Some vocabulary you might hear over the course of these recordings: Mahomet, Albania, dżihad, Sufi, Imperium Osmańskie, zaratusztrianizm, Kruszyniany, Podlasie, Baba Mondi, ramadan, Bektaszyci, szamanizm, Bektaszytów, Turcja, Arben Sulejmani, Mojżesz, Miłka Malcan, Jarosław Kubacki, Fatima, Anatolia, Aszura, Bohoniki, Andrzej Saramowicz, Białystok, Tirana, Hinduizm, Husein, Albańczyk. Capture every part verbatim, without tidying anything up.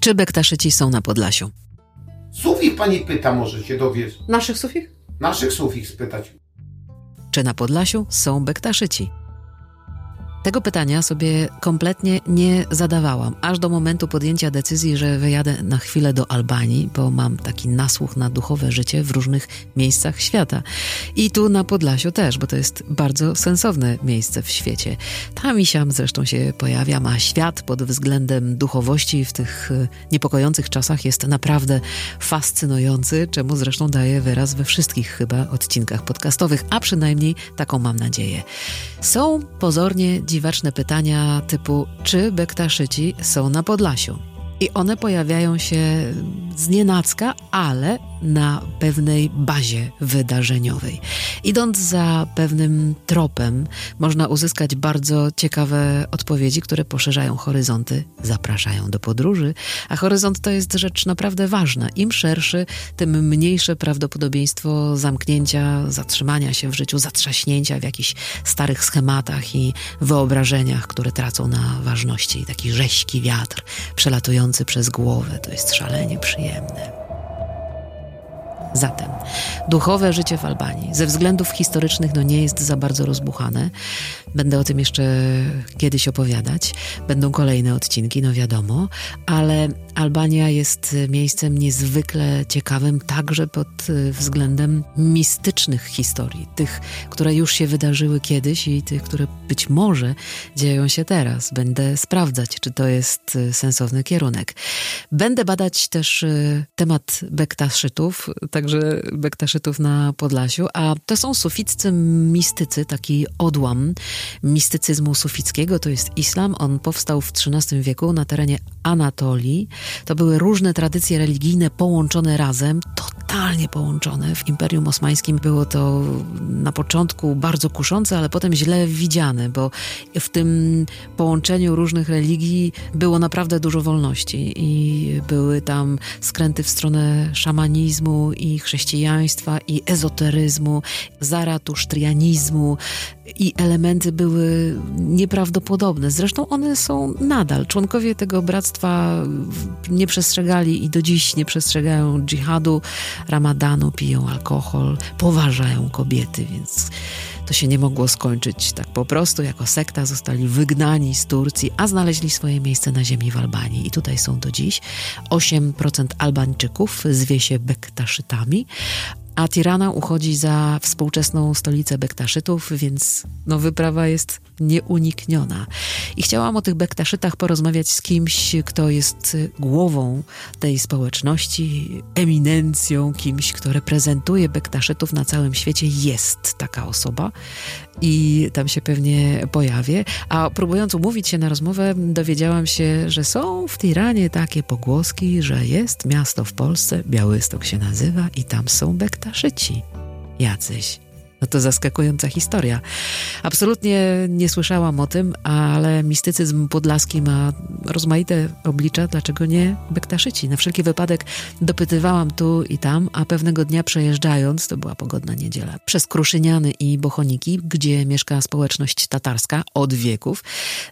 Czy Bektaszyci są na Podlasiu? Sufich pani pyta, może się dowiesz. Naszych Sufich? Naszych Sufich spytać. Czy na Podlasiu są Bektaszyci? Tego pytania sobie kompletnie nie zadawałam, aż do momentu podjęcia decyzji, że wyjadę na chwilę do Albanii, bo mam taki nasłuch na duchowe życie w różnych miejscach świata. I tu na Podlasiu też, bo to jest bardzo sensowne miejsce w świecie. Tam i siam zresztą się pojawiam, a świat pod względem duchowości w tych niepokojących czasach jest naprawdę fascynujący, czemu zresztą daję wyraz we wszystkich chyba odcinkach podcastowych, a przynajmniej taką mam nadzieję. Są pozornie dziwaczne pytania typu, czy Bektaszyci są na Podlasiu? I one pojawiają się znienacka, ale na pewnej bazie wydarzeniowej. Idąc za pewnym tropem, można uzyskać bardzo ciekawe odpowiedzi, które poszerzają horyzonty, zapraszają do podróży, a horyzont to jest rzecz naprawdę ważna. Im szerszy, tym mniejsze prawdopodobieństwo zamknięcia, zatrzymania się w życiu, zatrzaśnięcia w jakichś starych schematach i wyobrażeniach, które tracą na ważności. Taki rześki wiatr przelatujący przez głowę, to jest szalenie przyjemne. Zatem duchowe życie w Albanii ze względów historycznych no nie jest za bardzo rozbuchane. Będę o tym jeszcze kiedyś opowiadać. Będą kolejne odcinki, no wiadomo. Ale Albania jest miejscem niezwykle ciekawym także pod względem mistycznych historii. Tych, które już się wydarzyły kiedyś i tych, które być może dzieją się teraz. Będę sprawdzać, czy to jest sensowny kierunek. Będę badać też temat Bektaszytów, także Bektaszytów na Podlasiu, a to są suficcy mistycy, taki odłam mistycyzmu sufickiego, to jest islam. On powstał w trzynastym wieku na terenie Anatolii. To były różne tradycje religijne połączone razem, totalnie połączone. W Imperium Osmańskim było to na początku bardzo kuszące, ale potem źle widziane, bo w tym połączeniu różnych religii było naprawdę dużo wolności i były tam skręty w stronę szamanizmu i chrześcijaństwa, i ezoteryzmu, zaratusztrianizmu, i elementy były nieprawdopodobne. Zresztą one są nadal. Członkowie tego bractwa nie przestrzegali i do dziś nie przestrzegają dżihadu, ramadanu, piją alkohol, poważają kobiety, więc to się nie mogło skończyć tak po prostu. Jako sekta zostali wygnani z Turcji, a znaleźli swoje miejsce na ziemi w Albanii. I tutaj są do dziś. osiem procent Albańczyków zwie się Bektaszytami, a Tirana uchodzi za współczesną stolicę Bektaszytów, więc no, wyprawa jest nieunikniona. I chciałam o tych Bektaszytach porozmawiać z kimś, kto jest głową tej społeczności, eminencją, kimś, kto reprezentuje Bektaszytów na całym świecie. Jest taka osoba i tam się pewnie pojawię. A próbując umówić się na rozmowę, dowiedziałam się, że są w Tiranie takie pogłoski, że jest miasto w Polsce, Białystok się nazywa, i tam są Bektaszyci jacyś. No to zaskakująca historia. Absolutnie nie słyszałam o tym, ale mistycyzm podlaski ma rozmaite oblicza, dlaczego nie Bektaszyci? Na wszelki wypadek dopytywałam tu i tam, a pewnego dnia przejeżdżając, to była pogodna niedziela, przez Kruszyniany i Bohoniki, gdzie mieszka społeczność tatarska od wieków,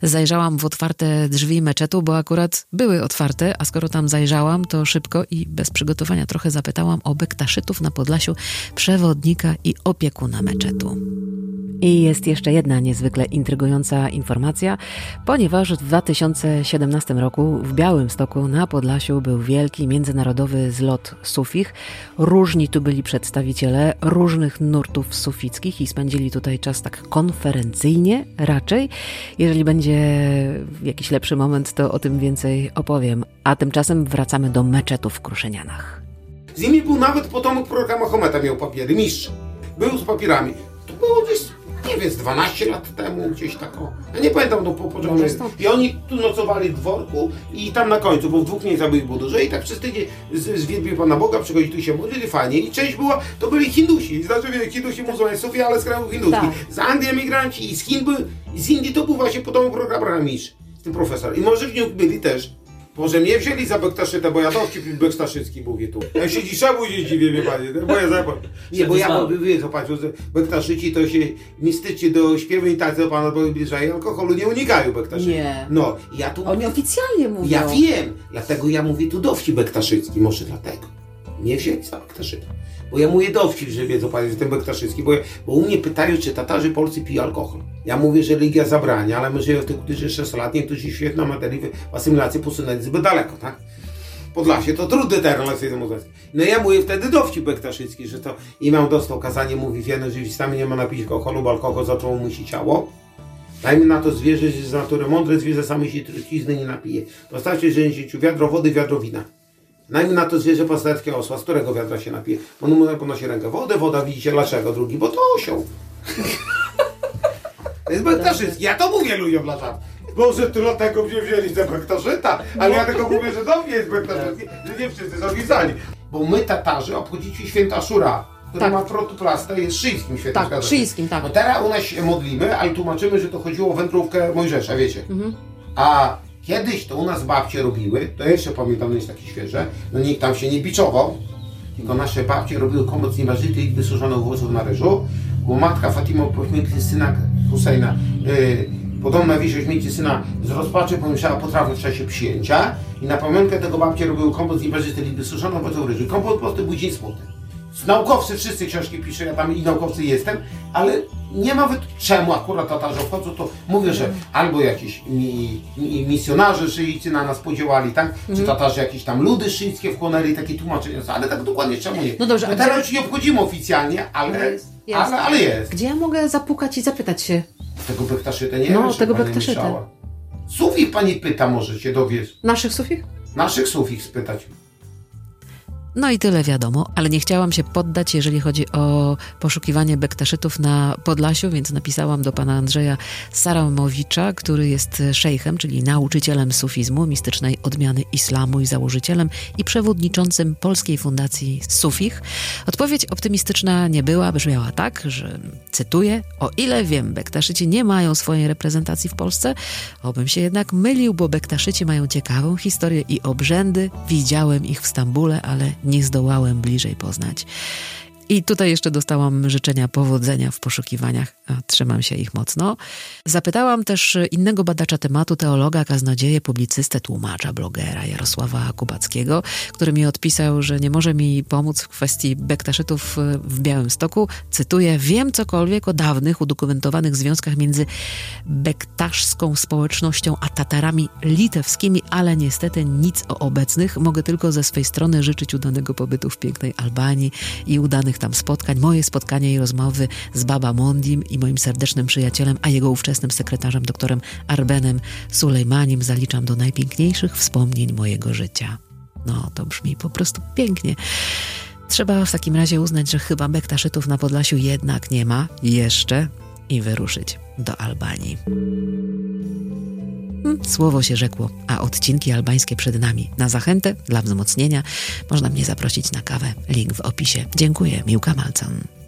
zajrzałam w otwarte drzwi meczetu, bo akurat były otwarte, a skoro tam zajrzałam, to szybko i bez przygotowania trochę zapytałam o Bektaszytów na Podlasiu, przewodnika i opiekuna meczetu. I jest jeszcze jedna niezwykle intrygująca informacja, ponieważ w dwa tysiące siedemnastym roku w Białymstoku na Podlasiu był wielki międzynarodowy zlot sufich. Różni tu byli przedstawiciele różnych nurtów sufickich i spędzili tutaj czas tak konferencyjnie raczej. Jeżeli będzie jakiś lepszy moment, to o tym więcej opowiem. A tymczasem wracamy do meczetu w Kruszynianach. Z nimi był nawet potomek proroka Mahometa, miał papiery, mistrz. Był z papierami. To było gdzieś, nie wiem, z dwanaście lat temu, gdzieś tak o. Ja nie pamiętam, no po początku. I oni tu nocowali w dworku i tam na końcu, bo w dwóch miejscach było dużo. I tak przez tydzień zwiedli Pana Boga, przychodzi tu się modlili, fajnie. I część była, to byli Hindusi. Znaczy Hindusi, muzułmanie, Sufi, ale z krajów hinduskich. Tak. Z Anglii emigranci i z Chin był, z Indii to był właśnie potomek proroka Abrahamisz, ten profesor. I może w nich byli też Może mnie wzięli za Bektaszyta, bo ja to wcip bektaszycki mówię tu. Ja się dzisiaj mówię, dziwię, wie panie, bo ja zapomnę. Nie, bo ja mówię, to patrzę, że Bektaszyci to się mistycznie do śpiewu i tacy do pana podbliżają, alkoholu nie unikają Bektaszyci. Nie. No, ja tu... Oni oficjalnie mówią. Ja wiem, dlatego ja mówię tu dowcip bektaszycki, może dlatego. Nie wzięli za Bektaszyta. Bo ja mówię dowcip, że wiedzą panie, że ten Bektaszycki, bo, ja, bo u mnie pytają, czy Tatarzy Polscy piją alkohol. Ja mówię, że religia zabrania, ale my żyjemy w tych kulturze sześciolatnie, niektórzy świetna materii w asymilacji posunęli zbyt daleko, tak? Podlasie to trudne te relacje demokratyczne. No ja mówię wtedy dowcip bektaszycki, że to imam dostał kazanie, mówi wiemy, że sami nie ma napić alkoholu, bo alkohol zaczął musi ciało. Dajmy na to zwierzę, że z natury mądre zwierzę sami się trucizny nie napije. Postawcie, że życiu wiadro wody, wiadro wina. Najmniej na to zwierzę pasterskie osła, z którego wiadra się napije. On mu ponosi rękę. Wodę, woda, widzicie dlaczego? Drugi, bo to osioł. To jest Bektaszycki. Ja to mówię ludziom na żart. Może tyle tego mnie wzięli za Bektaszyta, ale ja tylko mówię, że do mnie jest Bektaszycki, że nie wszyscy są widzani. Bo my Tatarzy obchodzicie święto Aszura, który tak. ma protoplastę, jest szyjskim świętem. Tak, szyjskim, tak. No teraz u nas się modlimy, ale tłumaczymy, że to chodziło o wędrówkę Mojżesza, wiecie. Mhm. A kiedyś to u nas babcie robiły, to jeszcze pamiętam, jest takie świeże, no nikt tam się nie biczował, tylko nasze babcie robiły komoc nieważytych i wysuszonych włosów na ryżu, bo matka Fatima po śmierci syna Huseina, yy, podobna wieś o śmierci syna z rozpaczy pomieszała potrawę w czasie przyjęcia i na pamiątkę tego babcie robiły komoc nieważytych i wysuszonych włosów ryżu. Kompot prosty był dzień smutny. Naukowcy wszyscy książki piszę, ja tam i naukowcy jestem, ale nie ma wy... czemu akurat Tatarzy obchodzą, to mówię, że albo jakieś mi, mi, misjonarze szyjcy na nas podziałali, tak? Mm. Czy Tatarzy jakieś tam ludy szyickie wchłonęli, takie tłumaczenia, ale tak dokładnie czemu nie? No dobrze, no teraz gdzie... nie obchodzimy oficjalnie, ale jest, jest. Ale, ale jest. Gdzie ja mogę zapukać i zapytać się? Tego Bektaszytę nie? No, tego Bektaszytę. Sufich pani pyta, może się dowiesz. Naszych sufich? Naszych sufich spytać. No i tyle wiadomo, ale nie chciałam się poddać, jeżeli chodzi o poszukiwanie Bektaszytów na Podlasiu, więc napisałam do pana Andrzeja Saramowicza, który jest szejchem, czyli nauczycielem sufizmu, mistycznej odmiany islamu i założycielem i przewodniczącym Polskiej Fundacji Sufich. Odpowiedź optymistyczna nie była, brzmiała tak, że cytuję, o ile wiem, Bektaszyci nie mają swojej reprezentacji w Polsce, obym się jednak mylił, bo Bektaszyci mają ciekawą historię i obrzędy, widziałem ich w Stambule, ale nie zdołałem bliżej poznać. I tutaj jeszcze dostałam życzenia powodzenia w poszukiwaniach. Trzymam się ich mocno. Zapytałam też innego badacza tematu, teologa, kaznodzieję, publicystę, tłumacza, blogera Jarosława Kubackiego, który mi odpisał, że nie może mi pomóc w kwestii Bektaszytów w Białymstoku. Cytuję, wiem cokolwiek o dawnych, udokumentowanych związkach między bektaszską społecznością a Tatarami litewskimi, ale niestety nic o obecnych. Mogę tylko ze swej strony życzyć udanego pobytu w pięknej Albanii i udanych tam spotkań, moje spotkanie i rozmowy z Baba Mondim i moim serdecznym przyjacielem, a jego ówczesnym sekretarzem doktorem Arbenem Sulejmanim zaliczam do najpiękniejszych wspomnień mojego życia. No, to brzmi po prostu pięknie. Trzeba w takim razie uznać, że chyba Bektaszytów na Podlasiu jednak nie ma jeszcze i wyruszyć do Albanii. Słowo się rzekło, a odcinki albańskie przed nami. Na zachętę, dla wzmocnienia, można mnie zaprosić na kawę. Link w opisie. Dziękuję, Miłka Malcan.